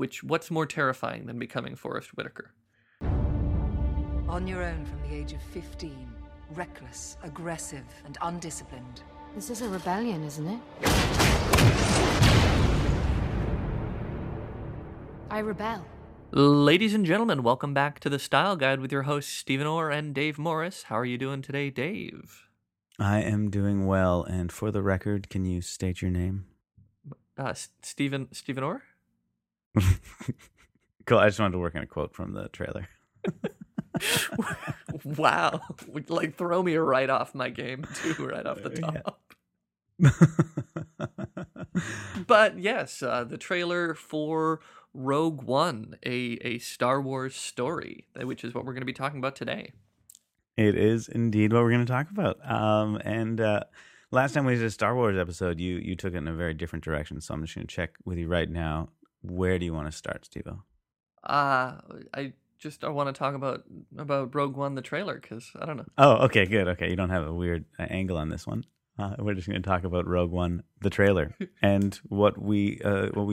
Which, what's more terrifying than becoming Forrest Whitaker? On your own from the age of 15. Reckless, aggressive, and undisciplined. This is a rebellion, isn't it? I rebel. Ladies and gentlemen, welcome back to The Style Guide with your hosts, Stephen Orr and Dave Morris. How are you doing today, Dave? I am doing well, and for the record, can you state your name? Stephen Orr? Cool, I just wanted to work on a quote from the trailer. Wow. Like, throw me right off my game, too, right off the top. Yeah. But, yes, the trailer for Rogue One, a Star Wars story, which is what we're going to be talking about today. It is indeed what we're going to talk about. Last time we did a Star Wars episode, you took it in a very different direction, so I'm just going to check with you right now. Where do you want to start, Steve-O? I want to talk about Rogue One, the trailer, because I don't know. Oh, okay, good. Okay, you don't have a weird angle on this one. We're just going to talk about Rogue One, the trailer, and what we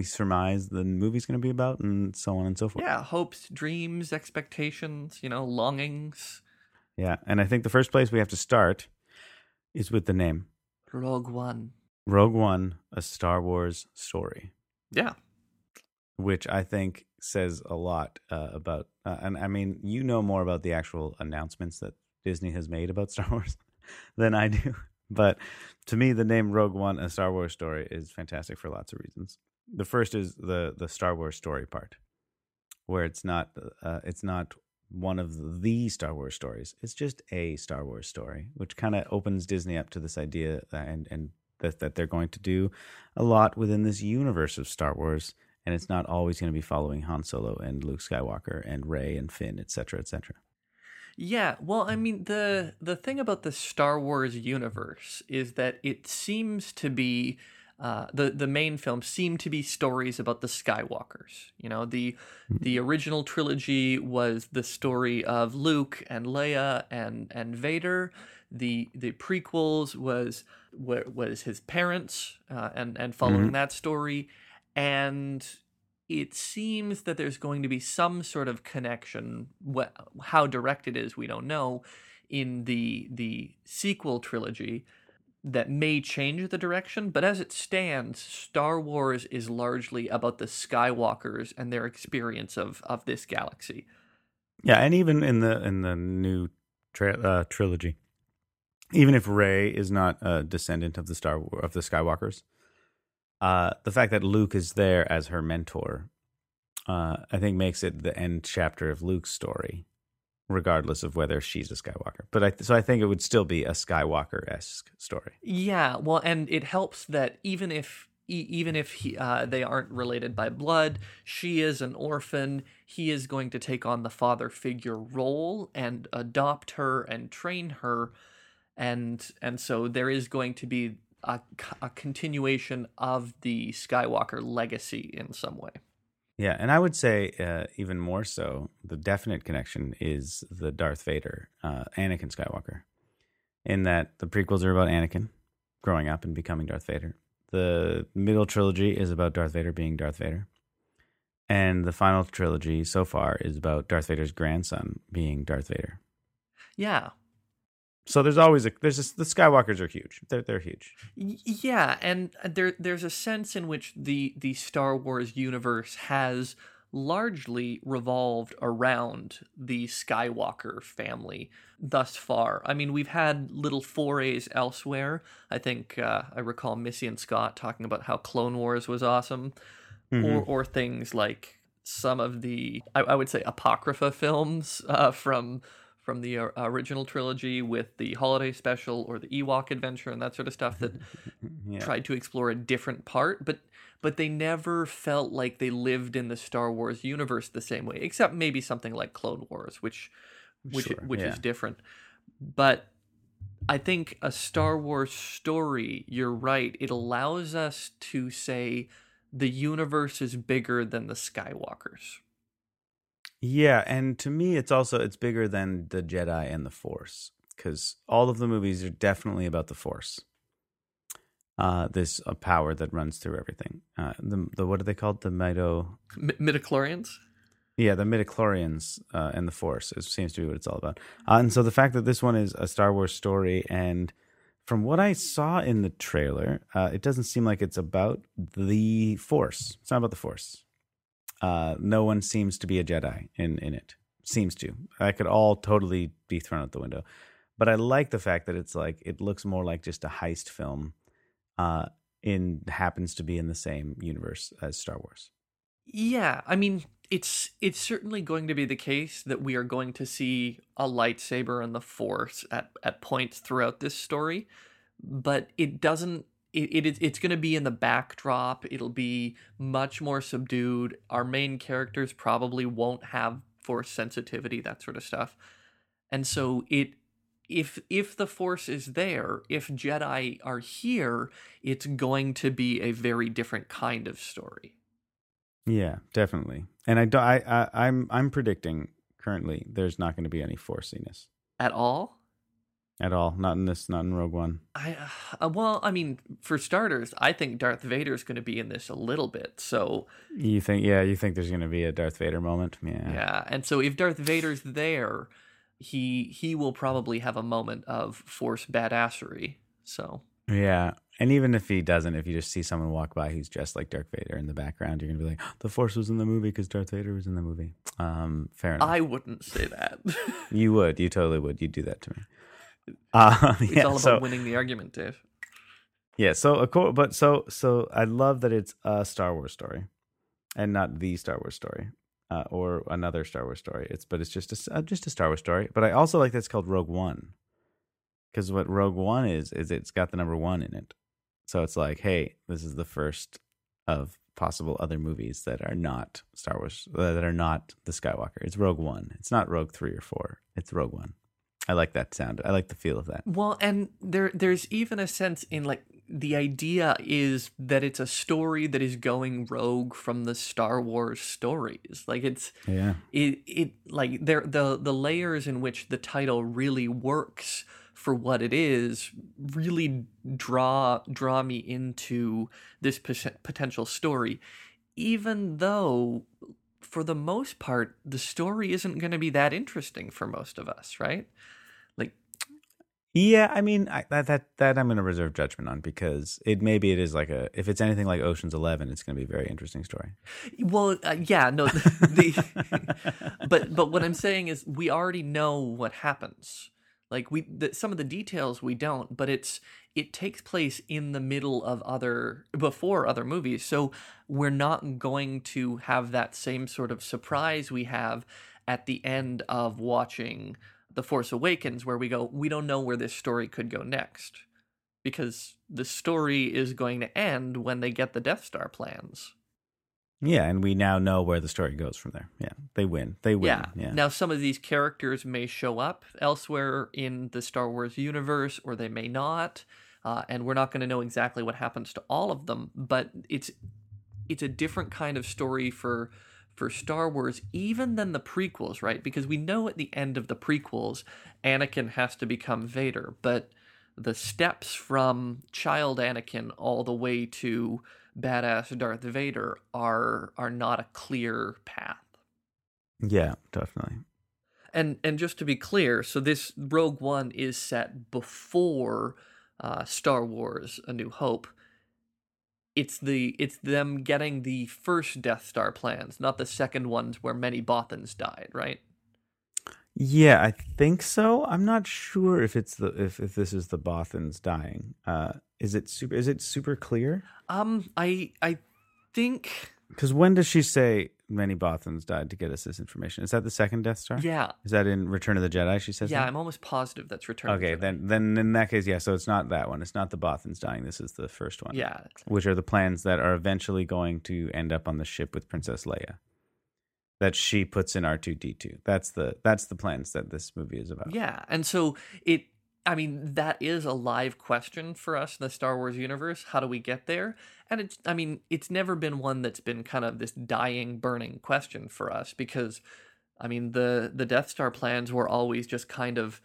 surmise the movie's going to be about, and so on and so forth. Yeah, hopes, dreams, expectations, longings. Yeah, and I think the first place we have to start is with the name. Rogue One. Rogue One, a Star Wars story. Yeah. Which I think says a lot about, and I mean, more about the actual announcements that Disney has made about Star Wars than I do. But to me, the name Rogue One, a Star Wars story, is fantastic for lots of reasons. The first is the Star Wars story part, where it's not one of the Star Wars stories. It's just a Star Wars story, which kind of opens Disney up to this idea and that they're going to do a lot within this universe of Star Wars. And it's not always going to be following Han Solo and Luke Skywalker and Rey and Finn, et cetera, et cetera. Yeah, well, I mean, the thing about the Star Wars universe is that it seems to be, the main films seem to be stories about the Skywalkers. The original trilogy was the story of Luke and Leia and Vader. The prequels was his parents and following that story. And it seems that there's going to be some sort of connection, how direct it is, we don't know, in the sequel trilogy that may change the direction. But as it stands, Star Wars is largely about the Skywalkers and their experience of this galaxy. Yeah, and even in the new trilogy, even if Rey is not a descendant of the Skywalkers, the fact that Luke is there as her mentor, I think makes it the end chapter of Luke's story, regardless of whether she's a Skywalker. But I think it would still be a Skywalker-esque story. Yeah, well, and it helps that even if they aren't related by blood, she is an orphan. He is going to take on the father figure role and adopt her and train her, and so there is going to be a continuation of the Skywalker legacy in some way. Yeah, and I would say even more so, the definite connection is the Darth Vader, Anakin Skywalker, in that the prequels are about Anakin growing up and becoming Darth Vader. The middle trilogy is about Darth Vader being Darth Vader. And the final trilogy so far is about Darth Vader's grandson being Darth Vader. Yeah. So there's always the Skywalkers are huge. They're huge. Yeah, and there's a sense in which the Star Wars universe has largely revolved around the Skywalker family thus far. I mean, we've had little forays elsewhere. I think I recall Missy and Scott talking about how Clone Wars was awesome, or things like some of the I would say Apocrypha films from the original trilogy with the holiday special or the Ewok adventure and that sort of stuff that tried to explore a different part, but they never felt like they lived in the Star Wars universe the same way, except maybe something like Clone Wars, which is different. But I think a Star Wars story, you're right, it allows us to say the universe is bigger than the Skywalkers. Yeah, and to me, it's bigger than the Jedi and the Force, because all of the movies are definitely about the Force. This a power that runs through everything. The what are they called? The midichlorians? Yeah, the midichlorians and the Force. It seems to be what it's all about. And so the fact that this one is a Star Wars story, and from what I saw in the trailer, it doesn't seem like it's about the Force. It's not about the Force. No one seems to be a Jedi in it. Seems to. I could all totally be thrown out the window. But I like the fact that it's like, it looks more like just a heist film. Happens to be in the same universe as Star Wars. Yeah, I mean, it's certainly going to be the case that we are going to see a lightsaber and the Force at points throughout this story, but it doesn't. It's going to be in the backdrop. It'll be much more subdued. Our main characters probably won't have Force sensitivity, that sort of stuff, and so it. If the Force is there, if Jedi are here, it's going to be a very different kind of story. Yeah, definitely. And I'm predicting currently there's not going to be any Forciness at all. At all, not in this, not in Rogue One. For starters, I think Darth Vader's going to be in this a little bit. So you think there's going to be a Darth Vader moment? Yeah. And so if Darth Vader's there, he will probably have a moment of Force badassery. So yeah, and even if he doesn't, if you just see someone walk by who's dressed like Darth Vader in the background, you're gonna be like, the Force was in the movie because Darth Vader was in the movie. Fair enough. I wouldn't say that. You would. You totally would. You'd do that to me. It's all about winning the argument, Dave. Yeah. So I love that it's a Star Wars story, and not the Star Wars story. Or another Star Wars story. It's just a Star Wars story. But I also like that it's called Rogue One, because what Rogue One is it's got the number 1 in it. So it's like, hey, this is the first of possible other movies that are not Star Wars, that are not the Skywalker. It's Rogue One. It's not Rogue 3 or 4. It's Rogue One. I like that sound. I like the feel of that. Well, and there's even a sense in like. The idea is that it's a story that is going rogue from the Star Wars stories. Like the layers in which the title really works for what it is really draw me into this potential story, even though for the most part the story isn't going to be that interesting for most of us, right? Yeah, I mean, that I'm going to reserve judgment on, because it is like if it's anything like Ocean's 11, it's going to be a very interesting story. Well, but what I'm saying is we already know what happens. Like some of the details we don't, but it takes place in the middle of before other movies. So we're not going to have that same sort of surprise we have at the end of watching The Force Awakens, where we go, we don't know where this story could go next, because the story is going to end when they get the Death Star plans. Yeah, and we now know where the story goes from there. Yeah, they win. Yeah. Now some of these characters may show up elsewhere in the Star Wars universe, or they may not, and we're not going to know exactly what happens to all of them, but it's a different kind of story for Star Wars, even than the prequels, right? Because we know at the end of the prequels, Anakin has to become Vader, but the steps from child Anakin all the way to badass Darth Vader are not a clear path. Yeah, definitely. And just to be clear, so this Rogue One is set before Star Wars: A New Hope. It's them getting the first Death Star plans, not the second ones where many Bothans died, right? Yeah, I think so. I'm not sure if it's if this is the Bothans dying. Is it super clear? I think, because when does she say many Bothans died to get us this information? Is that the second Death Star? Yeah. Is that in Return of the Jedi? She says. Yeah, that? I'm almost positive that's Return. Okay, of the Jedi. Then in that case, yeah. So it's not that one. It's not the Bothans dying. This is the first one. Yeah. Which are the plans that are eventually going to end up on the ship with Princess Leia, that she puts in R2-D2. That's the plans that this movie is about. Yeah, and so it. I mean, that is a live question for us in the Star Wars universe. How do we get there? And it's never been one that's been kind of this dying, burning question for us, because, I mean, the Death Star plans were always just kind of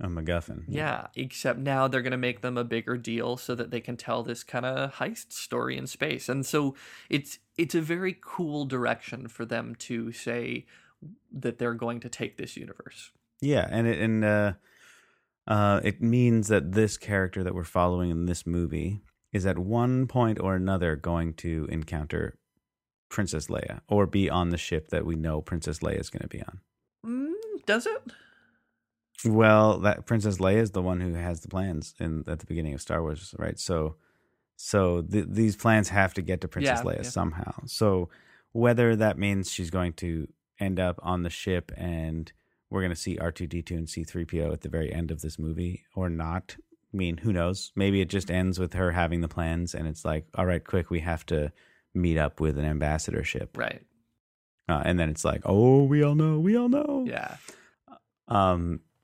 A MacGuffin. Yeah, except now they're going to make them a bigger deal so that they can tell this kind of heist story in space. And so it's a very cool direction for them to say that they're going to take this universe. Yeah, and it means that this character that we're following in this movie is at one point or another going to encounter Princess Leia or be on the ship that we know Princess Leia is going to be on. Does it? Well, that Princess Leia is the one who has the plans at the beginning of Star Wars, right? So these plans have to get to Princess Leia somehow. So whether that means she's going to end up on the ship and we're going to see R2-D2 and C-3PO at the very end of this movie or not, I mean, who knows? Maybe it just ends with her having the plans and it's like, all right, quick, we have to meet up with an ambassador ship. Right. And then it's like, oh, we all know. Yeah.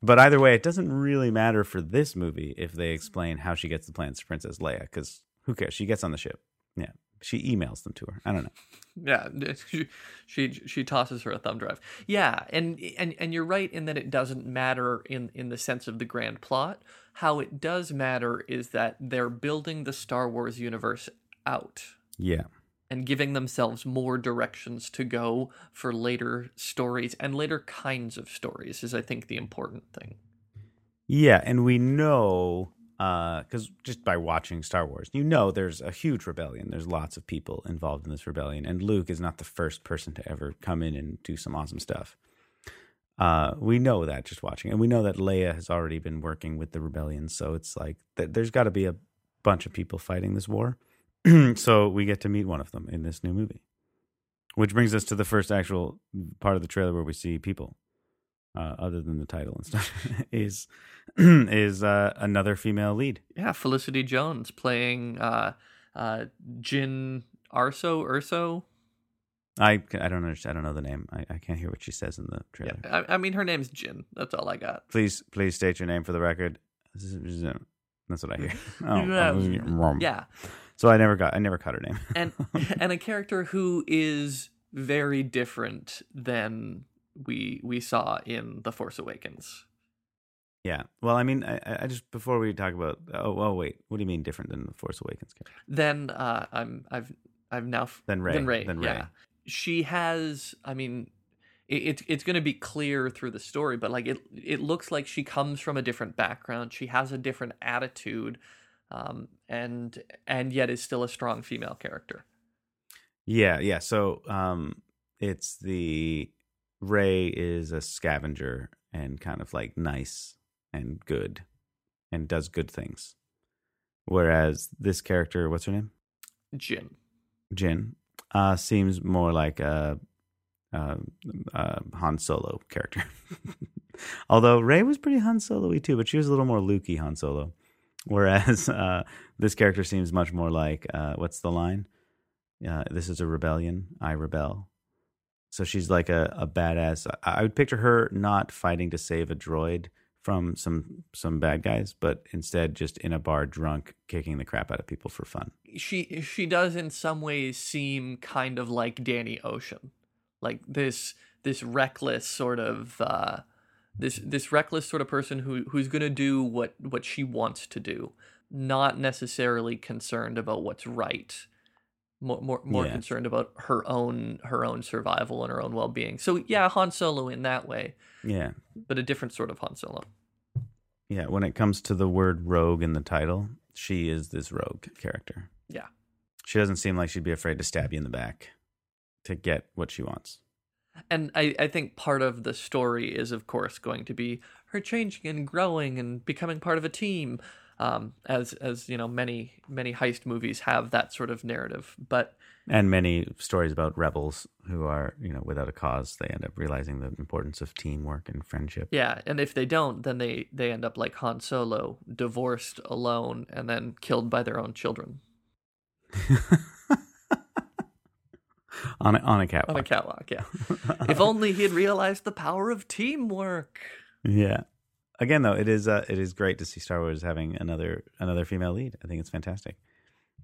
But either way, it doesn't really matter for this movie if they explain how she gets the plans to Princess Leia, because who cares? She gets on the ship. Yeah. She emails them to her. I don't know. Yeah. She tosses her a thumb drive. Yeah. And you're right in that it doesn't matter in the sense of the grand plot. How it does matter is that they're building the Star Wars universe out. Yeah. And giving themselves more directions to go for later stories and later kinds of stories is, I think, the important thing. Yeah, and we know, because just by watching Star Wars, you know there's a huge rebellion. There's lots of people involved in this rebellion, and Luke is not the first person to ever come in and do some awesome stuff. We know that just watching. And we know that Leia has already been working with the rebellion, so it's like there's got to be a bunch of people fighting this war. So we get to meet one of them in this new movie, which brings us to the first actual part of the trailer where we see people, other than the title and stuff, is another female lead. Yeah, Felicity Jones playing Jyn Erso. I don't understand. I don't know the name. I can't hear what she says in the trailer. Yeah, I mean, her name's Jyn. That's all I got. Please state your name for the record. That's what I hear. Oh, yeah. So I never caught her name. and a character who is very different than we saw in The Force Awakens. Yeah. Well, I mean, I just before we talk about wait, what do you mean different than The Force Awakens character? Then Rey. Then Rey. Yeah. She has. I mean, it's going to be clear through the story, but like it looks like she comes from a different background. She has a different attitude. And yet is still a strong female character. Yeah. So it's the Rey is a scavenger and kind of like nice and good and does good things. Whereas this character, what's her name? Jyn. Seems more like a Han Solo character. Although Rey was pretty Han Solo-y too, but she was a little more Luke-y Han Solo. Whereas this character seems much more like, what's the line? This is a rebellion. I rebel. So she's like a badass. I would picture her not fighting to save a droid from some bad guys, but instead just in a bar drunk, kicking the crap out of people for fun. She does in some ways seem kind of like Danny Ocean. Like this reckless sort of... This reckless sort of person who's going to do what she wants to do, not necessarily concerned about what's right, more concerned about her own survival and her own well-being. So yeah, Han Solo in that way. Yeah. But a different sort of Han Solo. Yeah, when it comes to the word rogue in the title, she is this rogue character. Yeah. She doesn't seem like she'd be afraid to stab you in the back to get what she wants. And I think part of the story is, of course, going to be her changing and growing and becoming part of a team, as you know, many heist movies have that sort of narrative. And many stories about rebels who are, you know, without a cause, they end up realizing the importance of teamwork and friendship. Yeah, and if they don't, then they end up like Han Solo, divorced, alone, and then killed by their own children. On a catwalk. On a catwalk, yeah. If only he had realized the power of teamwork. Yeah. Again, though, it is great to see Star Wars having another female lead. I think it's fantastic.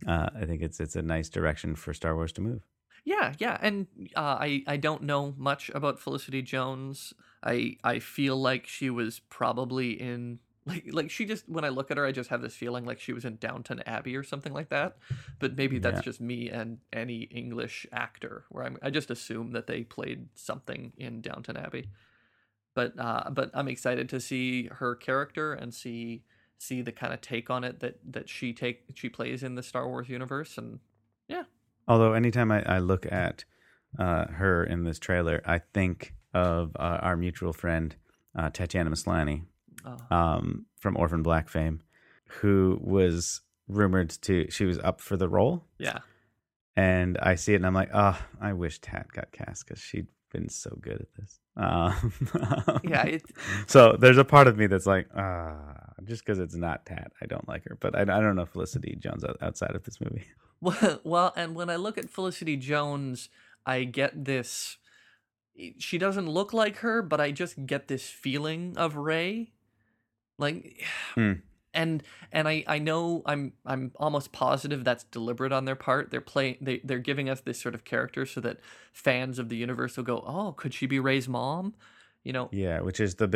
I think it's a nice direction for Star Wars to move. Yeah. And I don't know much about Felicity Jones. I feel like she was probably in like she just, when I look at her, I just have this feeling like she was in Downton Abbey or something like that. But maybe that's just me and any English actor, where I just assume that they played something in Downton Abbey. But I'm excited to see her character and see the kind of take on it that she plays in the Star Wars universe. And yeah. Although anytime I look at her in this trailer, I think of our mutual friend Tatiana Maslany from Orphan Black fame, who was rumored to, she was up for the role. Yeah. And I see it and I'm like, oh, I wish Tat got cast because she'd been so good at this. So there's a part of me that's like, just because it's not Tat, I don't like her. But I don't know Felicity Jones outside of this movie. Well, and when I look at Felicity Jones, I get this, she doesn't look like her, but I just get this feeling of Rey. Like, and I know I'm almost positive that's deliberate on their part. They're giving us this sort of character so that fans of the universe will go, oh, could she be Rey's mom? You know? Yeah, which is the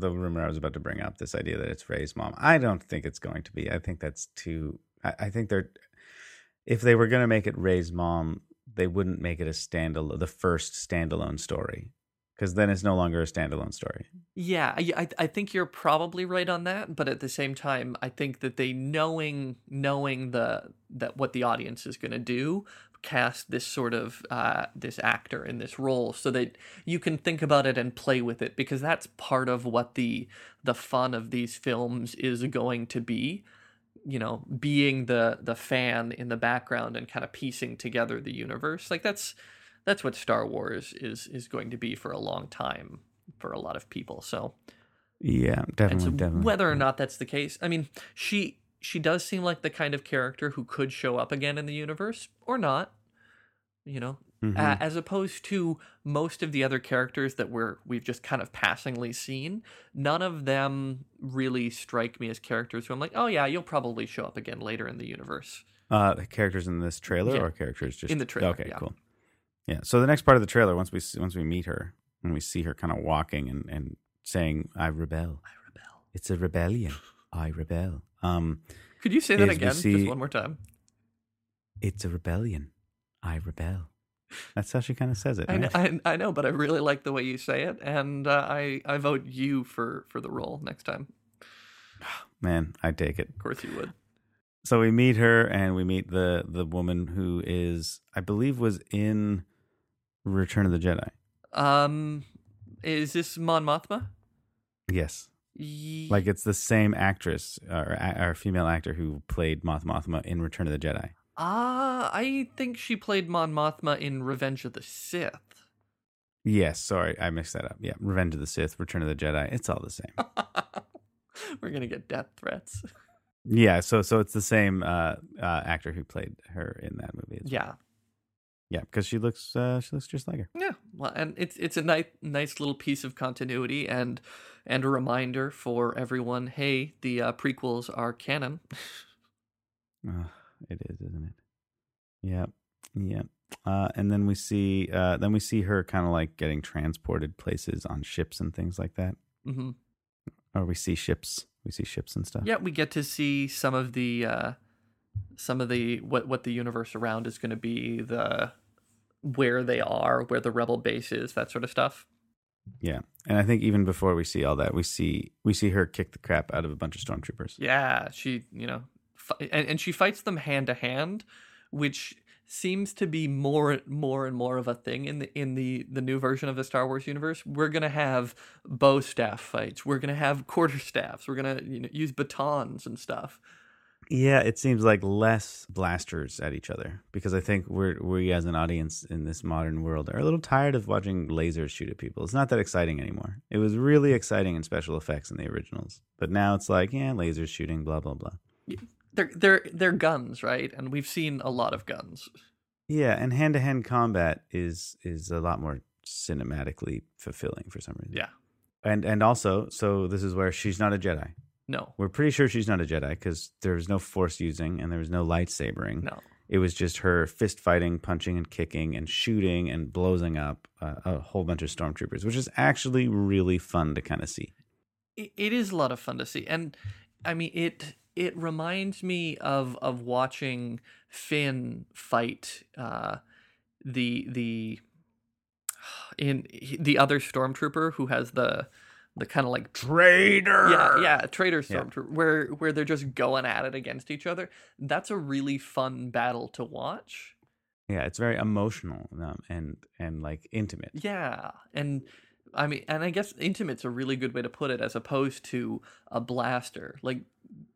rumor I was about to bring up, this idea that it's Rey's mom. I don't think it's going to be. I think that's too, I think they're, if they were going to make it Rey's mom, they wouldn't make it the first standalone story, because then it's no longer a standalone story. Yeah, I think you're probably right on that, but at the same time, I think that they knowing what the audience is going to do, cast this sort of this actor in this role so that you can think about it and play with it, because that's part of what the fun of these films is going to be. You know, being the fan in the background and kind of piecing together the universe. Like that's what Star Wars is going to be for a long time for a lot of people. So yeah, definitely. Whether or not that's the case, I mean, she does seem like the kind of character who could show up again in the universe or not. You know, as opposed to most of the other characters that we've just kind of passingly seen, none of them really strike me as characters who I'm like, oh yeah, you'll probably show up again later in the universe. Characters in this trailer, or characters just in the trailer? Okay, cool. Yeah. So the next part of the trailer, once we meet her and we see her kind of walking and saying, "I rebel. It's a rebellion. I rebel." Could you say that again, just one more time? It's a rebellion. I rebel. That's how she kind of says it. Right? I know, but I really like the way you say it, and I vote you for the role next time. Man, I take it. Of course you would. So we meet her, and we meet the woman who is, I believe, was in Return of the Jedi. Is this Mon Mothma? Yes. Like, it's the same actress or female actor who played Mon Mothma in Return of the Jedi. I think she played Mon Mothma in Revenge of the Sith. Yes, sorry, I mixed that up. Yeah, Revenge of the Sith, Return of the Jedi, it's all the same. We're going to get death threats. Yeah, so it's the same actor who played her in that movie. As well. Yeah, because she looks just like her. Yeah, well, and it's a nice little piece of continuity and a reminder for everyone, hey, the prequels are canon. It is, isn't it? Yeah. And then we see her kind of like getting transported places on ships and things like that. Mm-hmm. Or we see ships and stuff. Yeah, we get to see some of the what the universe around is going to be, where they are, where the rebel base is, that sort of stuff. Yeah, and I think even before we see all that, we see her kick the crap out of a bunch of stormtroopers. Yeah, she, you know. And she fights them hand to hand, which seems to be more and more of a thing in the new version of the Star Wars universe. We're gonna have bow staff fights. We're gonna have quarter staffs. We're gonna use batons and stuff. Yeah, it seems like less blasters at each other, because I think we as an audience in this modern world are a little tired of watching lasers shoot at people. It's not that exciting anymore. It was really exciting in special effects in the originals, but now it's like, yeah, lasers shooting, blah blah blah. Yeah. They're guns, right? And we've seen a lot of guns. Yeah, and hand-to-hand combat is a lot more cinematically fulfilling for some reason. Yeah. And also, so this is where she's not a Jedi. No. We're pretty sure she's not a Jedi because there was no force using and there was no lightsabering. No. It was just her fist fighting, punching and kicking and shooting and blowing up a whole bunch of stormtroopers, which is actually really fun to kind of see. It is a lot of fun to see. And I mean, it reminds me of watching Finn fight the other stormtrooper who has the kind of like traitor. Yeah, traitor stormtrooper, yeah. where they're just going at it against each other. That's a really fun battle to watch. Yeah, it's very emotional and like intimate. Yeah, and I mean, and I guess intimate's a really good way to put it, as opposed to a blaster. Like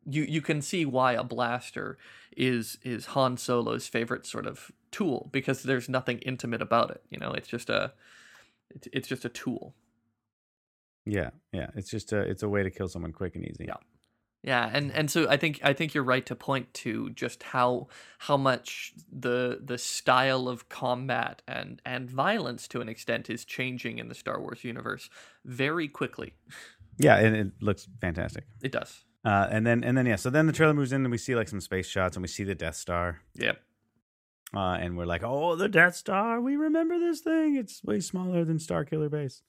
you can see why a blaster is Han Solo's favorite sort of tool, because there's nothing intimate about it. You know, it's just a tool. Yeah. It's a way to kill someone quick and easy. Yeah. And so I think you're right to point to just how much the style of combat and violence to an extent is changing in the Star Wars universe very quickly. Yeah, and it looks fantastic. It does. So then the trailer moves in and we see like some space shots and we see the Death Star. Yep. And we're like, oh, the Death Star. We remember this thing. It's way smaller than Starkiller Base.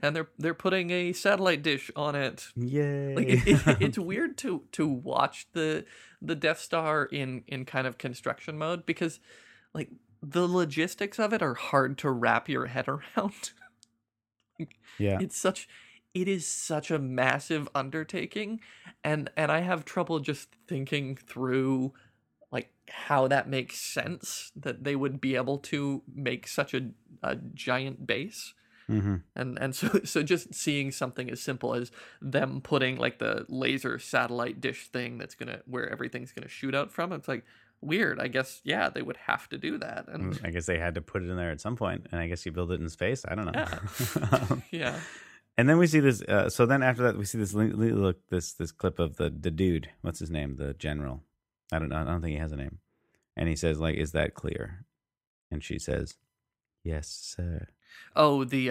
And they're putting a satellite dish on it. Yay! Like it's weird to watch the Death Star in kind of construction mode, because like the logistics of it are hard to wrap your head around. Yeah, it is such a massive undertaking, and I have trouble just thinking through like how that makes sense that they would be able to make such a giant base. Mm-hmm. And so just seeing something as simple as them putting like the laser satellite dish thing that's gonna, where everything's gonna shoot out from, it's like weird. I guess they would have to do that, and I guess they had to put it in there at some point, and I guess you build it in space. I don't know. Yeah. Yeah. And then we see this. So then after that, we see this this clip of the dude. What's his name? The general. I don't know. I don't think he has a name. And he says like, "Is that clear?" And she says, "Yes, sir." Oh, the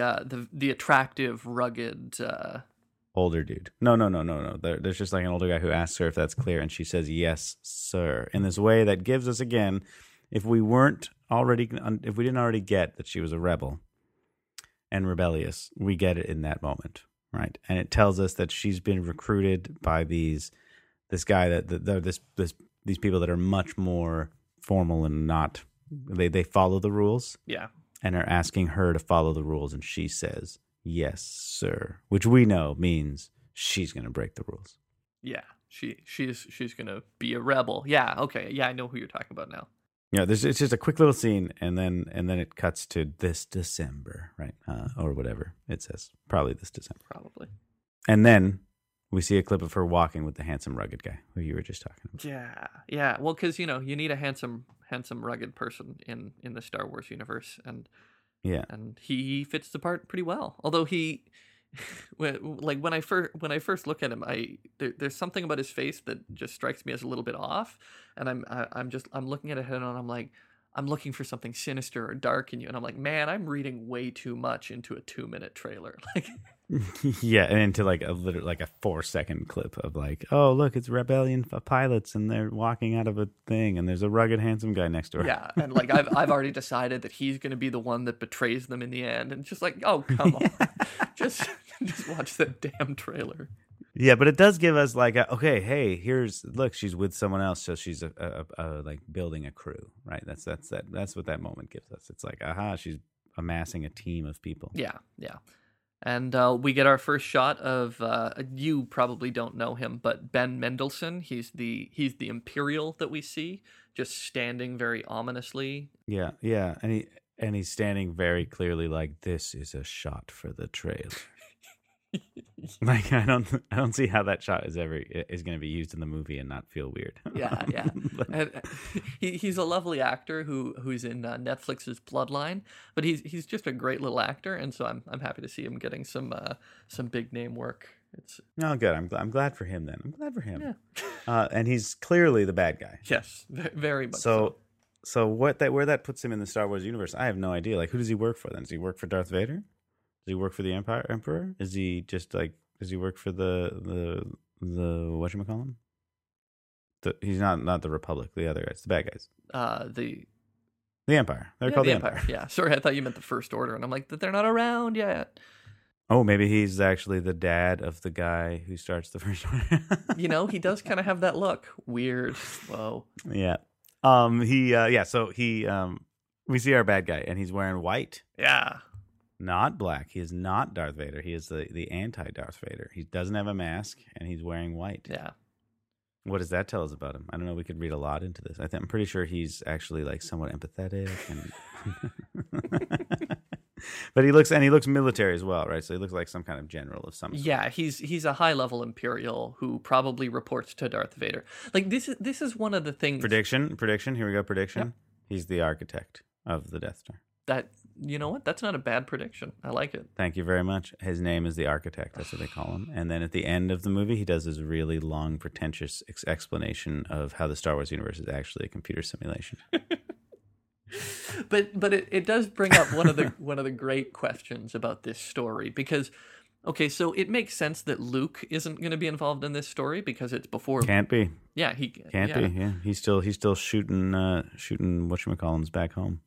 attractive, rugged older dude. No. There's just like an older guy who asks her if that's clear, and she says, "Yes, sir." In this way that gives us again, if we didn't already get that she was a rebel and rebellious, we get it in that moment, right? And it tells us that she's been recruited by these people that are much more formal and not they follow the rules. Yeah. And are asking her to follow the rules, and she says, "Yes, sir," which we know means she's going to break the rules. Yeah, she's going to be a rebel. Yeah, okay, yeah, I know who you're talking about now. Yeah, it's just a quick little scene, and then it cuts to this December, right, or whatever it says. Probably this December. Probably. And then we see a clip of her walking with the handsome, rugged guy who you were just talking about. Yeah. Well, because you need a handsome rugged person in the Star Wars universe, and he fits the part pretty well, although he like when I first look at him, there's something about his face that just strikes me as a little bit off, and I'm looking at it head on. I'm like, I'm looking for something sinister or dark in you, and I'm like, man, I'm reading way too much into a 2-minute trailer, like yeah, and into like a 4-second clip of like, oh look, it's rebellion pilots and they're walking out of a thing, and there's a rugged handsome guy next door. Yeah, and like I've already decided that he's going to be the one that betrays them in the end, and just like, oh come on, just watch that damn trailer. Yeah, but it does give us like, she's with someone else, so she's like building a crew, right? That's what that moment gives us. It's like, aha, she's amassing a team of people. Yeah. And we get our first shot of you probably don't know him, but Ben Mendelsohn. He's the Imperial that we see, just standing very ominously. Yeah, and he's standing very clearly like, this is a shot for the trailer. Like I don't see how that shot is going to be used in the movie and not feel weird. Yeah. And he's a lovely actor who's in Netflix's Bloodline, but he's just a great little actor, and so I'm happy to see him getting some big name work. It's no good. I'm glad for him then. I'm glad for him. Yeah. And he's clearly the bad guy. Yes, very much so. So where that puts him in the Star Wars universe, I have no idea. Like, who does he work for then? Does he work for Darth Vader? Does he work for the Emperor? Is he just like? Does he work for the He's not the Republic. The other guys, the bad guys. The Empire. They're called the Empire. Yeah, sorry, I thought you meant the First Order, and I'm like, they're not around yet. Oh, maybe he's actually the dad of the guy who starts the First Order. You know, he does kind of have that look. Weird, slow. Yeah. We see our bad guy, and he's wearing white. Yeah. Not black. He is not Darth Vader. He is the anti-Darth Vader. He doesn't have a mask, and he's wearing white. Yeah. What does that tell us about him? I don't know. We could read a lot into this. I'm pretty sure he's actually like somewhat empathetic, and but he looks military as well, right? So he looks like some kind of general of some sort. Yeah, he's a high level imperial who probably reports to Darth Vader. Like this is one of the things. Prediction. Here we go. Prediction. Yep. He's the architect of the Death Star. That, you know what? That's not a bad prediction. I like it. Thank you very much. His name is the architect. That's what they call him. And then at the end of the movie, he does this really long, pretentious explanation of how the Star Wars universe is actually a computer simulation. But it does bring up one of the great questions about this story, because okay, so it makes sense that Luke isn't going to be involved in this story because it's before. Can't be. Yeah, he can't be. Yeah, he's still shooting whatchamacallins back home.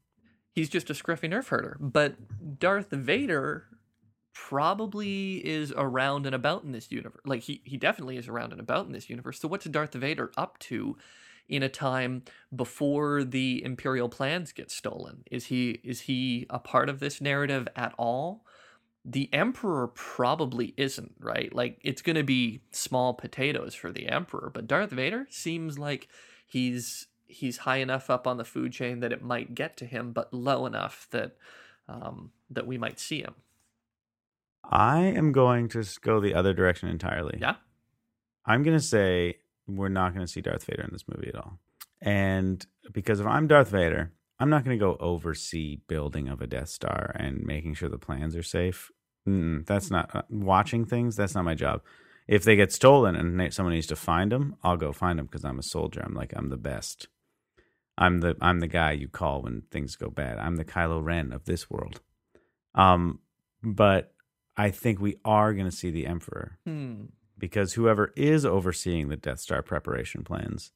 He's just a scruffy nerf herder. But Darth Vader probably is around and about in this universe. Like he definitely is around and about in this universe. So what's Darth Vader up to in a time before the Imperial plans get stolen? Is he a part of this narrative at all? The Emperor probably isn't, right? Like, it's going to be small potatoes for the Emperor, but Darth Vader seems like he's high enough up on the food chain that it might get to him, but low enough that that we might see him. I am going to go the other direction entirely. Yeah? I'm going to say we're not going to see Darth Vader in this movie at all. And because if I'm Darth Vader, I'm not going to go oversee building of a Death Star and making sure the plans are safe. That's not watching things. That's not my job. If they get stolen and someone needs to find them, I'll go find them because I'm a soldier. I'm like, I'm the best. I'm the guy you call when things go bad. I'm the Kylo Ren of this world. But I think we are going to see the Emperor because whoever is overseeing the Death Star preparation plans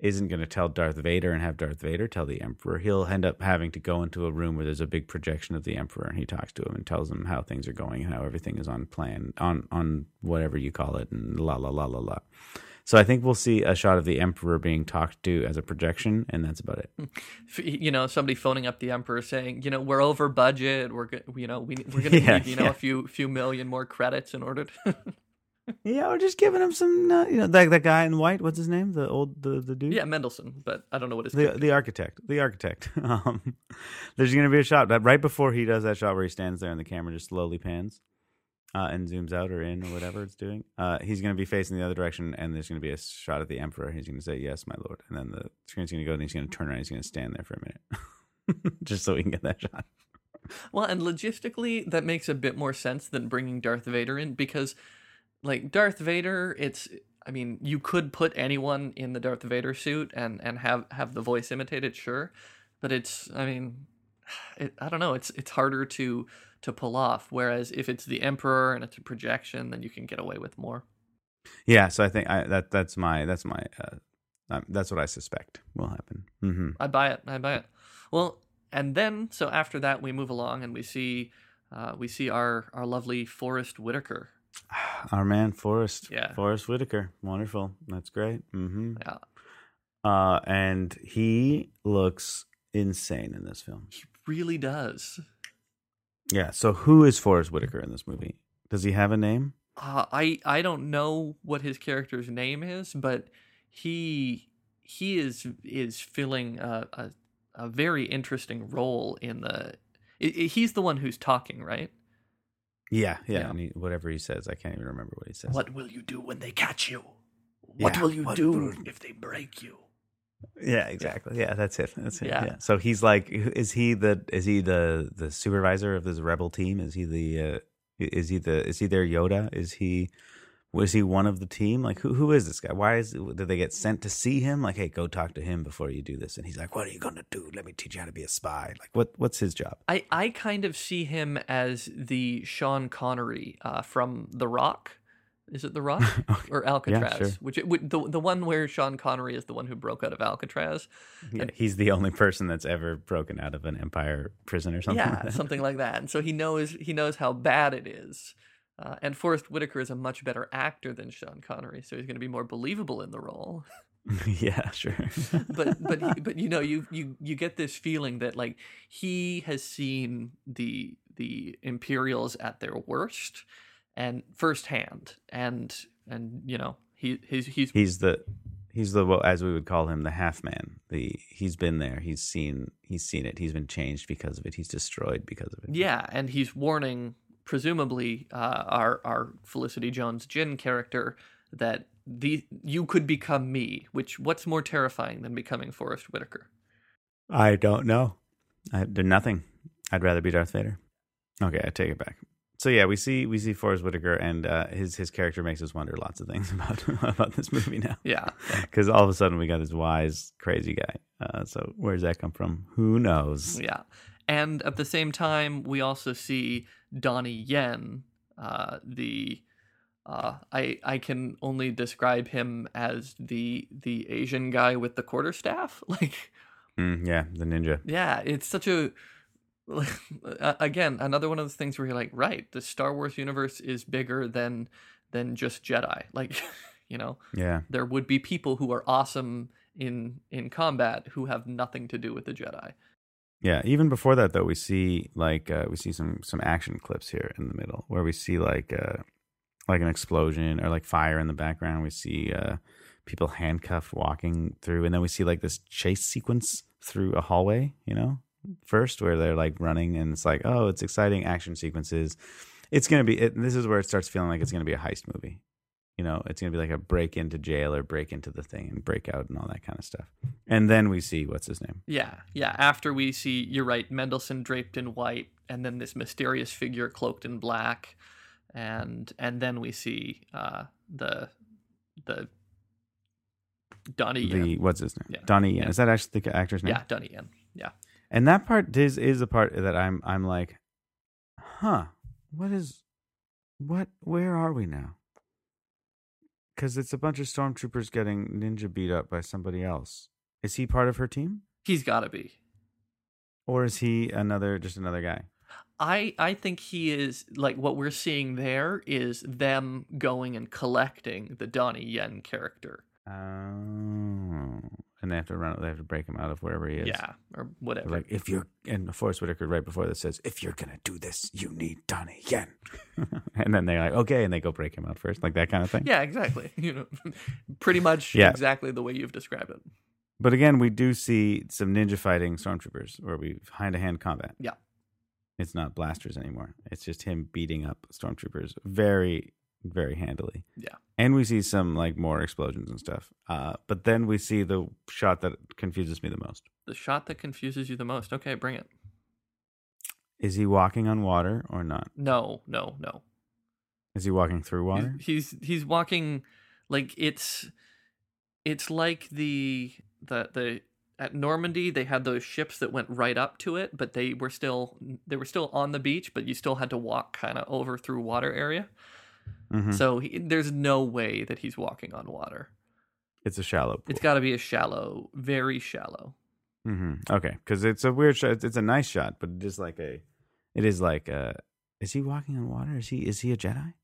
isn't going to tell Darth Vader and have Darth Vader tell the Emperor. He'll end up having to go into a room where there's a big projection of the Emperor, and he talks to him and tells him how things are going and how everything is on plan, on whatever you call it, and la, la, la, la, la. So I think we'll see a shot of the Emperor being talked to as a projection, and that's about it. You know, somebody phoning up the Emperor saying, you know, we're over budget, we're going to need, a few million more credits in order to... Yeah, or just giving him some, like that guy in white. What's his name? The dude. Yeah, Mendelsohn, but I don't know what his name is. The architect. There's going to be a shot that right before he does that shot where he stands there and the camera just slowly pans and zooms out or in or whatever it's doing. He's going to be facing the other direction, and there's going to be a shot at the Emperor. He's going to say, "Yes, my lord," and then the screen's going to go, and he's going to turn around. He's going to stand there for a minute, just so we can get that shot. Well, and logistically, that makes a bit more sense than bringing Darth Vader in because. Like Darth Vader, you could put anyone in the Darth Vader suit and have the voice imitated, sure, but I don't know, it's harder to pull off. Whereas if it's the Emperor and it's a projection, then you can get away with more. Yeah, so I think that's what I suspect will happen. Mm-hmm. I buy it. Well, and then so after that we move along and we see our lovely Forrest Whitaker. Our man Forrest. Yeah. Forrest Whitaker. Wonderful. That's great. Mm-hmm. Yeah. And he looks insane in this film. He really does. Yeah. So who is Forrest Whitaker in this movie? Does he have a name? I don't know what his character's name is, but he is filling a very interesting role in the. He's the one who's talking, right? Yeah. And whatever he says, I can't even remember what he says. What will you do when they catch you? What will you do if they break you? Yeah, exactly. Yeah, that's it. Yeah. Yeah. So he's like, is he the supervisor of this rebel team? Is he their Yoda? Was he one of the team? Like who is this guy? Did they get sent to see him? Like, hey, go talk to him before you do this. And he's like, what are you gonna do? Let me teach you how to be a spy. Like what's his job? I kind of see him as the Sean Connery from The Rock. Is it The Rock or Alcatraz? Yeah, sure. Which the one where Sean Connery is the one who broke out of Alcatraz. Yeah, and he's the only person that's ever broken out of an Empire prison or something. Yeah, like that. Something like that. And so he knows how bad it is. And Forrest Whitaker is a much better actor than Sean Connery, so he's going to be more believable in the role. Yeah, sure. but you know, you get this feeling that like he has seen the Imperials at their worst. And firsthand, and you know he's the well, as we would call him, the half man. He's been there. He's seen it. He's been changed because of it. He's destroyed because of it. Yeah, and he's warning, presumably, our Felicity Jones Jyn character that you could become me. Which what's more terrifying than becoming Forrest Whitaker? I don't know. I did nothing. I'd rather be Darth Vader. Okay, I take it back. So yeah, we see Forrest Whitaker, and his character makes us wonder lots of things about this movie now. Yeah, because all of a sudden we got this wise, crazy guy. So where does that come from? Who knows? Yeah, and at the same time, we also see Donnie Yen. I can only describe him as the Asian guy with the quarterstaff, like yeah, the ninja. Yeah, it's such a. Again, another one of those things where you're like, right, the Star Wars universe is bigger than just Jedi. Like, you know, yeah, there would be people who are awesome in combat who have nothing to do with the Jedi. Yeah, even before that though, we see some action clips here in the middle where we see like an explosion or like fire in the background. We see people handcuffed walking through, and then we see like this chase sequence through a hallway, you know. First, where they're like running, and it's like, oh, it's exciting action sequences. It's gonna be. This is where it starts feeling like it's gonna be a heist movie. You know, it's gonna be like a break into jail or break into the thing and break out and all that kind of stuff. And then we see what's his name. Yeah. After we see, you're right, Mendelsohn draped in white, and then this mysterious figure cloaked in black, and then we see the Donnie Yen. What's his name? Yeah. Donnie Yen. Is that actually the actor's name? Yeah, Donnie Yen. Yeah. And that part is the part that I'm like, huh, where are we now? Because it's a bunch of stormtroopers getting ninja beat up by somebody else. Is he part of her team? He's got to be. Or is he just another guy? I think he is, like, what we're seeing there is them going and collecting the Donnie Yen character. And they have to break him out of wherever he is. Yeah, or whatever. Like, and Forrest Whitaker right before this says, if you're going to do this, you need Donnie Yen. And then they're like, okay, and they go break him out first, like that kind of thing. Yeah, exactly. You know, pretty much Exactly the way you've described it. But again, we do see some ninja fighting stormtroopers, where we hand-to-hand combat. Yeah. It's not blasters anymore. It's just him beating up stormtroopers very, very handily. Yeah. And we see some like more explosions and stuff. But then we see the shot that confuses me the most. The shot that confuses you the most. Okay, bring it. Is he walking on water or not? No. Is he walking through water? He's walking like it's like the at Normandy they had those ships that went right up to it, but they were still on the beach, but you still had to walk kind of over through water area. Mm-hmm. So there's no way that he's walking on water. It's a shallow pool. It's got to be a shallow, very shallow. Mm-hmm. Okay, because it's a weird shot. It's a nice shot, but it is like a. Is he walking on water? Is he a Jedi?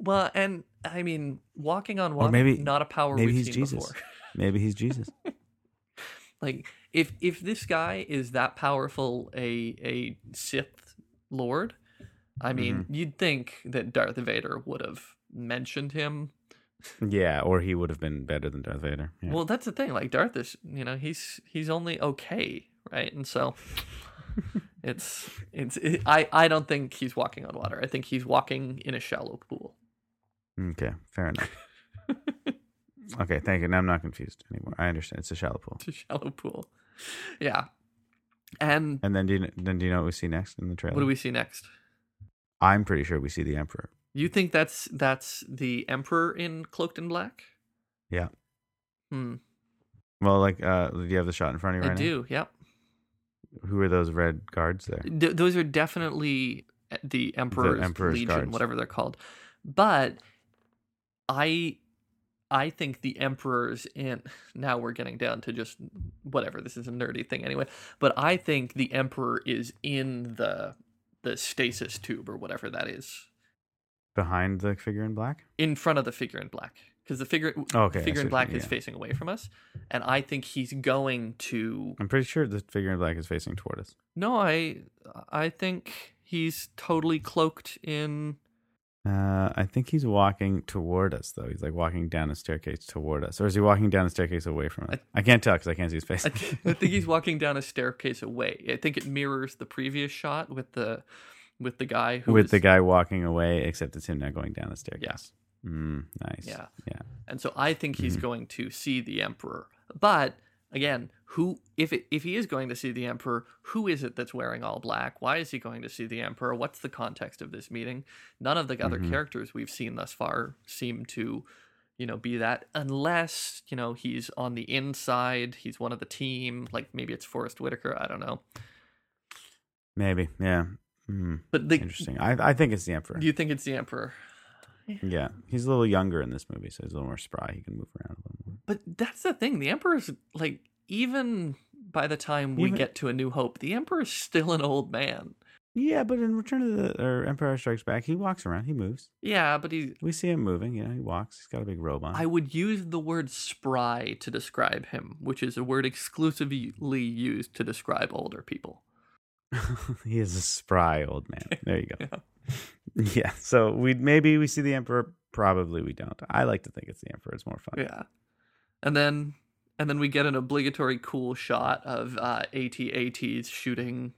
Well, and I mean, walking on water. Or maybe not a power. Maybe he's Jesus. Before. Maybe he's Jesus. Like if this guy is that powerful, a Sith Lord. I mean, mm-hmm. You'd think that Darth Vader would have mentioned him. Yeah, or he would have been better than Darth Vader. Yeah. Well, that's the thing. Like, Darth is, you know, he's only okay, right? And so I don't think he's walking on water. I think he's walking in a shallow pool. Okay, fair enough. Okay, thank you. Now I'm not confused anymore. I understand. It's a shallow pool. It's a shallow pool. Yeah. And then do you know what we see next in the trailer? What do we see next? I'm pretty sure we see the Emperor. You think that's the Emperor in cloaked in black? Yeah. Hmm. Well, like, do you have the shot in front of you right now? I do, yep. Who are those red guards there? Those are definitely the Emperor's Legion, guards. Whatever they're called. But I think the Emperor's in... Now we're getting down to just whatever. This is a nerdy thing anyway. But I think the Emperor is in the stasis tube or whatever that is. Behind the figure in black? In front of the figure in black. Because the figure in black is facing away from us. And I think he's going to... I'm pretty sure the figure in black is facing toward us. No, I think he's totally cloaked in... I think he's walking toward us, though. He's like walking down a staircase toward us. Or is he walking down a staircase away from us? I can't tell because I can't see his face. I think he's walking down a staircase away. I think it mirrors the previous shot with the guy walking away, except it's him now going down a staircase. Yes. Yeah. Nice. Yeah. Yeah. And so I think he's going to see the Emperor. But again, if he is going to see the Emperor, who is it that's wearing all black? Why is he going to see the Emperor? What's the context of this meeting? None of the other characters we've seen thus far seem to, be that, unless, he's on the inside, he's one of the team, like maybe it's Forrest Whitaker, I don't know. Maybe, yeah. But interesting. I think it's the Emperor. Do you think it's the Emperor? Yeah, he's a little younger in this movie, so he's a little more spry. He can move around a little more. But that's the thing. The Emperor's like, even by the time we get to A New Hope, the Emperor's still an old man. Yeah, but in Return of the Empire Strikes Back, he walks around. He moves. Yeah, but we see him moving. Yeah, he walks. He's got a big robe on. I would use the word spry to describe him, which is a word exclusively used to describe older people. He is a spry old man. There you go. Yeah, so maybe we see the Emperor. Probably we don't. I like to think it's the Emperor. It's more fun. Yeah, and then we get an obligatory cool shot of AT-ATs shooting.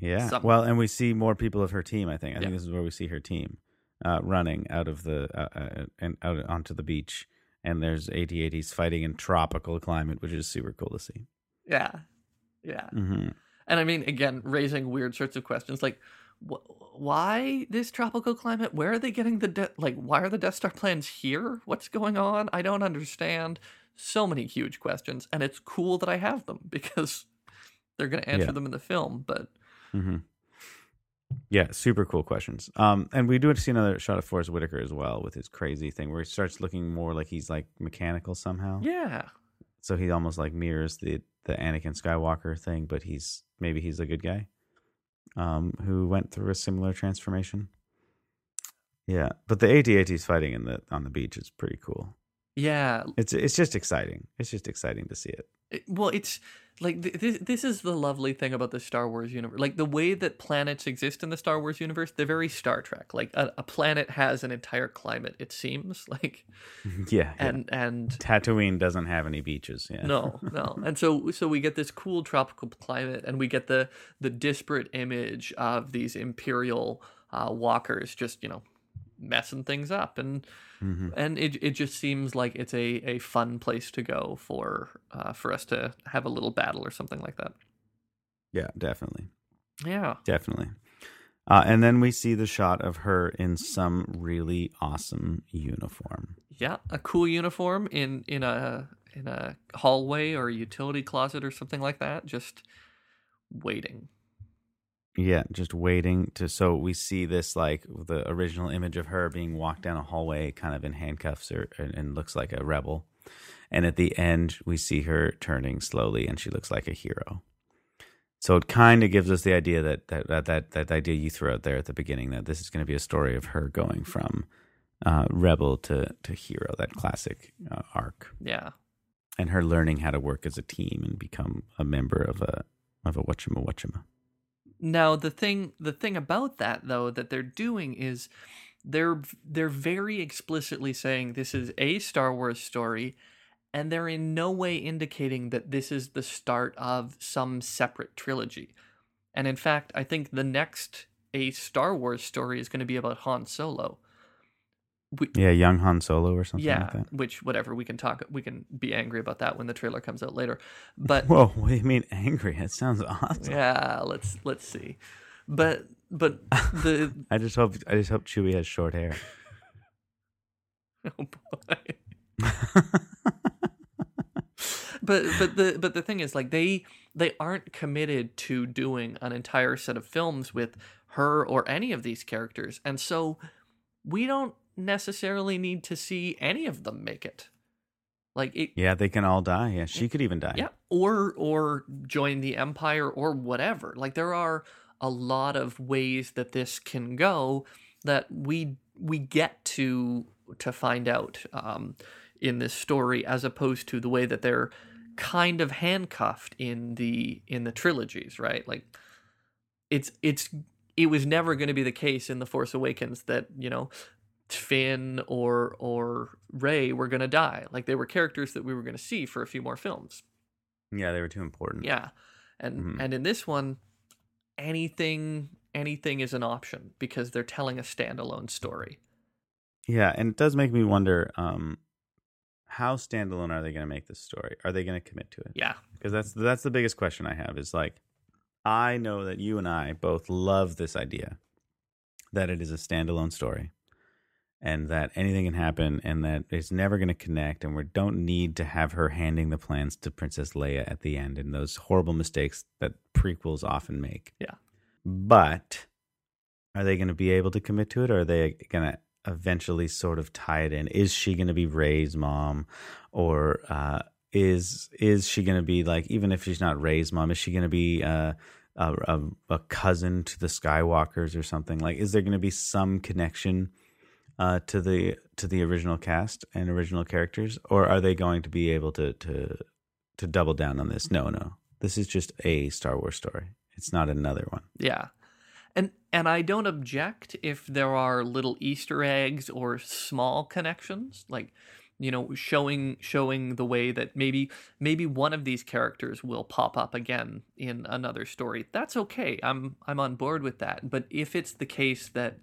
Yeah, something. Well, and we see more people of her team. I think this is where we see her team running out of the and out onto the beach. And there's AT-ATs fighting in tropical climate, which is super cool to see. Yeah, yeah. Mm-hmm. And I mean, again, raising weird sorts of questions like. Why this tropical climate? Where are they getting why are the Death Star plans here? What's going on? I don't understand. So many huge questions, and it's cool that I have them because they're going to answer them in the film. But yeah, super cool questions. And we do have to see another shot of Forrest Whitaker as well with his crazy thing where he starts looking more like he's like mechanical somehow. Yeah. So he almost like mirrors the Anakin Skywalker thing, but maybe he's a good guy. Who went through a similar transformation. Yeah, but the AT-ATs fighting on the beach is pretty cool. Yeah. It's just exciting. It's just exciting to see it. Well, it's like this is the lovely thing about the Star Wars universe. Like the way that planets exist in the Star Wars universe, they're very Star Trek. Like a planet has an entire climate, it seems like. Yeah. And Tatooine doesn't have any beaches. Yeah. No. And so we get this cool tropical climate, and we get the disparate image of these Imperial walkers just, messing things up, and and it just seems like it's a fun place to go for us to have a little battle or something like that. Yeah, definitely. Yeah, definitely. And then we see the shot of her in some really awesome uniform. Yeah, a cool uniform in a hallway or a utility closet or something like that, just waiting. Yeah, just waiting to. So we see this like the original image of her being walked down a hallway, kind of in handcuffs, and looks like a rebel. And at the end, we see her turning slowly, and she looks like a hero. So it kind of gives us the idea that idea you threw out there at the beginning, that this is going to be a story of her going from rebel to hero, that classic arc. Yeah, and her learning how to work as a team and become a member of a whatchama. Now, the thing about that, though, that they're doing is they're very explicitly saying this is a Star Wars story, and they're in no way indicating that this is the start of some separate trilogy. And in fact, I think the next a Star Wars story is going to be about Han Solo. Young Han Solo or something like that. Which, whatever, we can be angry about that when the trailer comes out later. But whoa, what do you mean angry? It sounds awesome. Yeah, let's see. But the I just hope Chewie has short hair. Oh boy. But the thing is, like, they aren't committed to doing an entire set of films with her or any of these characters, and so we don't necessarily need to see any of them make it. Like it, yeah, they can all die. Yeah, she could even die. Yeah, or join the Empire or whatever. Like there are a lot of ways that this can go that we get to find out in this story, as opposed to the way that they're kind of handcuffed in the trilogies, right? Like it was never going to be the case in The Force Awakens that, you know, Finn or Rey were going to die. Like they were characters that we were going to see for a few more films. Yeah, they were too important. Yeah. And and in this one, anything is an option because they're telling a standalone story. Yeah, and it does make me wonder how standalone are they going to make this story? Are they going to commit to it? Yeah. Because that's the biggest question I have is like, I know that you and I both love this idea that it is a standalone story. And that anything can happen, and that it's never going to connect, and we don't need to have her handing the plans to Princess Leia at the end, and those horrible mistakes that prequels often make. Yeah. But are they going to be able to commit to it, or are they going to eventually sort of tie it in? Is she going to be Rey's mom, or is she going to be, like, even if she's not Rey's mom, is she going to be a cousin to the Skywalkers or something? Like, is there going to be some connection to the original cast and original characters, or are they going to be able to double down on this? No, this is just a Star Wars story. It's not another one. Yeah, and I don't object if there are little Easter eggs or small connections, like, you know, showing the way that maybe one of these characters will pop up again in another story. That's okay. I'm on board with that. But if it's the case that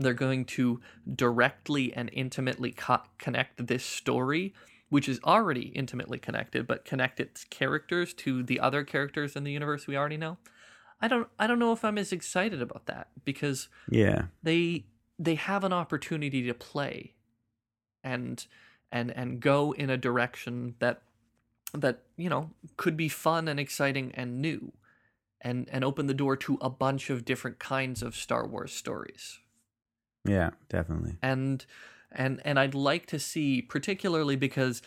they're going to directly and intimately connect this story, which is already intimately connected, but connect its characters to the other characters in the universe we already know. I don't know if I'm as excited about that, because they have an opportunity to play and go in a direction that, you know, could be fun and exciting and new, and open the door to a bunch of different kinds of Star Wars stories. Yeah, definitely. And I'd like to see, particularly because,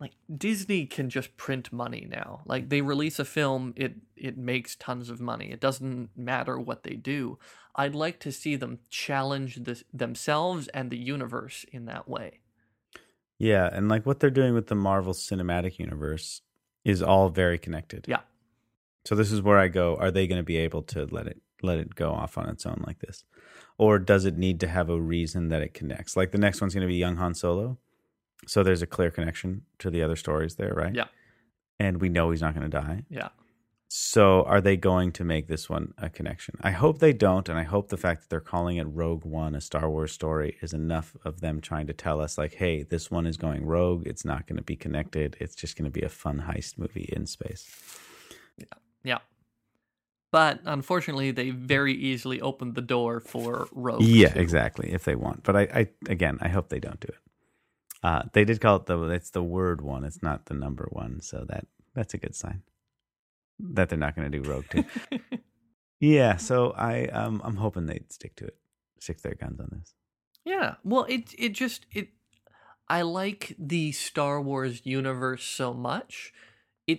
like, Disney can just print money now. Like, they release a film, it makes tons of money. It doesn't matter what they do. I'd like to see them challenge themselves and the universe in that way. Yeah, and like what they're doing with the Marvel Cinematic Universe is all very connected. Yeah. So this is where I go, are they going to be able to let it go off on its own like this? Or does it need to have a reason that it connects? Like, the next one's going to be young Han Solo. So there's a clear connection to the other stories there, right? Yeah. And we know he's not going to die. Yeah. So are they going to make this one a connection? I hope they don't, and I hope the fact that they're calling it Rogue One, a Star Wars story, is enough of them trying to tell us, like, hey, this one is going rogue. It's not going to be connected. It's just going to be a fun heist movie in space. Yeah. But unfortunately, they very easily opened the door for Rogue. Yeah, exactly, if they want. But I hope they don't do it. They did call it, it's the word one. It's not the number one. So that's a good sign that they're not going to do Rogue 2. Yeah, so I'm hoping they'd stick to it, stick their guns on this. Yeah, well, I like the Star Wars universe so much.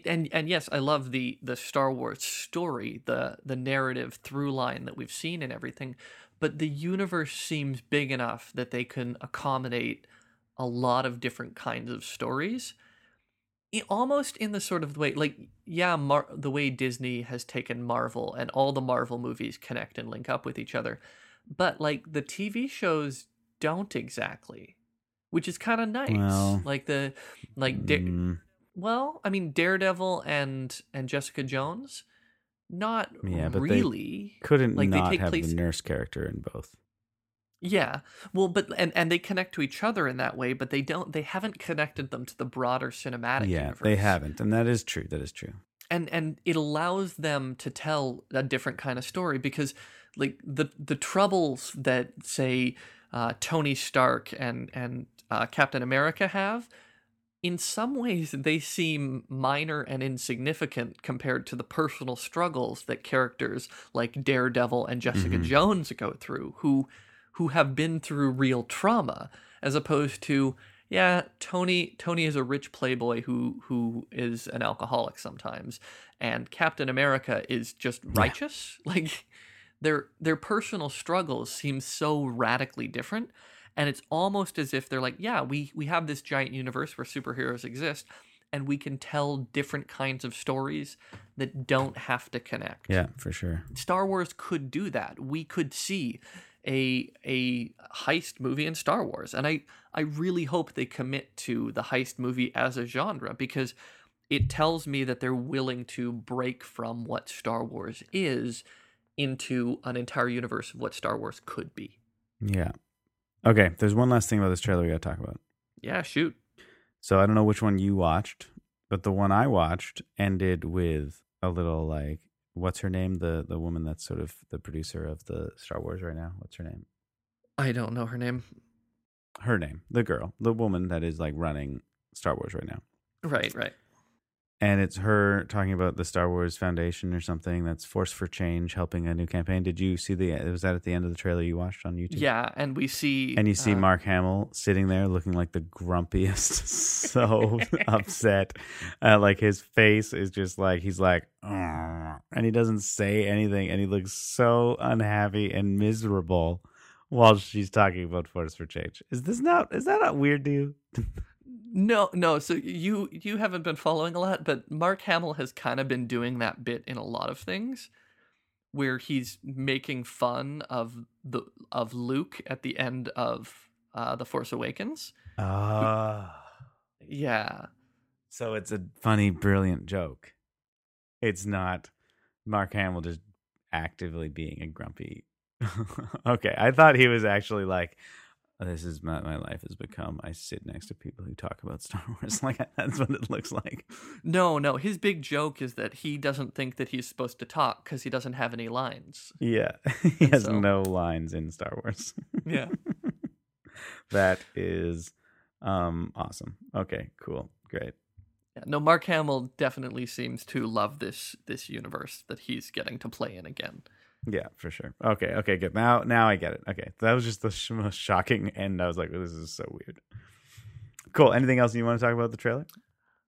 And yes, I love the Star Wars story, the narrative through line that we've seen and everything, but the universe seems big enough that they can accommodate a lot of different kinds of stories, almost in the sort of way, like, yeah, the way Disney has taken Marvel, and all the Marvel movies connect and link up with each other, but like the TV shows don't exactly, which is kind of nice. Well, well, I mean, Daredevil and Jessica Jones, not but really. They couldn't like, not they take have place... the nurse character in both. Yeah, well, but and they connect to each other in that way, but they don't. They haven't connected them to the broader cinematic universe. Yeah, they haven't, and that is true. That is true. And it allows them to tell a different kind of story, because, like, the troubles that, say, Tony Stark and Captain America have. In some ways, they seem minor and insignificant compared to the personal struggles that characters like Daredevil and Jessica Jones go through, who who have been through real trauma, as opposed to, yeah, Tony is a rich playboy who is an alcoholic sometimes, and Captain America is just righteous. Yeah. Like their personal struggles seem so radically different, and it's almost as if they're like, yeah, we have this giant universe where superheroes exist, and we can tell different kinds of stories that don't have to connect. Yeah, for sure. Star Wars could do that. We could see a heist movie in Star Wars. And I really hope they commit to the heist movie as a genre, because it tells me that they're willing to break from what Star Wars is into an entire universe of what Star Wars could be. Yeah. Okay, there's one last thing about this trailer we gotta talk about. Yeah, shoot. So I don't know which one you watched, but the one I watched ended with a little like, what's her name? The woman that's sort of the producer of the Star Wars right now. What's her name? I don't know her name. Her name. The girl. The woman that is like running Star Wars right now. Right, right. And it's her talking about the Star Wars Foundation or something that's Force for Change, helping a new campaign. Did you see was that at the end of the trailer you watched on YouTube? Yeah, and we see... And you see Mark Hamill sitting there looking like the grumpiest, so upset. Like his face is just like, he's like, and he doesn't say anything. And he looks so unhappy and miserable while she's talking about Force for Change. Is that not weird to you? No. So you haven't been following a lot, but Mark Hamill has kind of been doing that bit in a lot of things, where he's making fun of Luke at the end of The Force Awakens. Yeah. So it's a funny, brilliant joke. It's not Mark Hamill just actively being a grumpy. Okay, I thought he was actually like, this is my life has become. I sit next to people who talk about Star Wars. Like, that's what it looks like. No. His big joke is that he doesn't think that he's supposed to talk because he doesn't have any lines. Yeah, he has no lines in Star Wars. Yeah, that is awesome. Okay, cool, great. Yeah, no, Mark Hamill definitely seems to love this universe that he's getting to play in again. Yeah, for sure. Okay, good. Now I get it. Okay, that was just the most shocking end. I was like, oh, this is so weird. Cool. Anything else you want to talk about the trailer?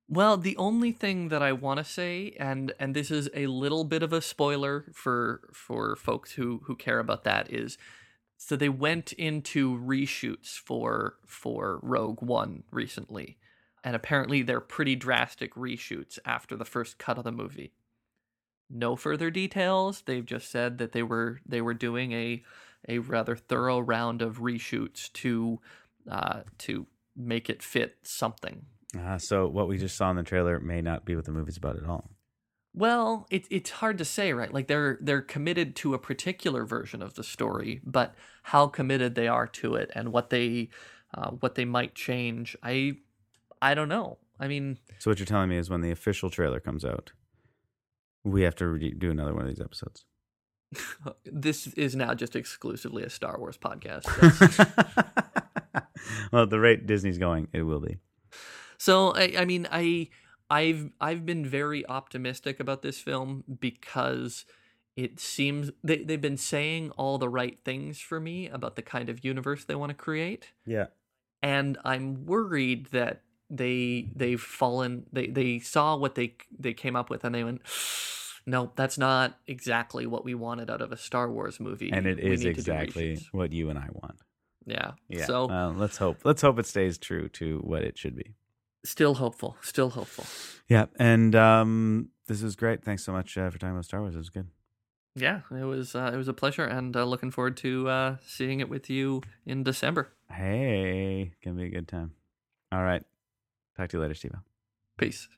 Well, the only thing that I want to say, and this is a little bit of a spoiler for folks who care about that, is so they went into reshoots for Rogue One recently, and apparently they're pretty drastic reshoots after the first cut of the movie. No further details. They've just said that they were doing a rather thorough round of reshoots to make it fit something. So what we just saw in the trailer may not be what the movie's about at all. Well, it's hard to say, right? Like they're committed to a particular version of the story, but how committed they are to it and what they might change, I don't know. I mean, so what you're telling me is when the official trailer comes out, we have to do another one of these episodes. This is now just exclusively a Star Wars podcast. Well, at the rate Disney's going, it will be. So, I mean, I've been very optimistic about this film because it seems they've been saying all the right things for me about the kind of universe they want to create. Yeah, and I'm worried that they saw what they came up with and they went, no, that's not exactly what we wanted out of a Star Wars movie, and it is exactly what you and I want. Yeah. So let's hope it stays true to what it should be. Still hopeful. Yeah, and this was great. Thanks so much for talking about Star Wars. It was good. Yeah, it was a pleasure, and looking forward to seeing it with you in December. Hey, gonna be a good time. All right. Talk to you later, Steve. Peace.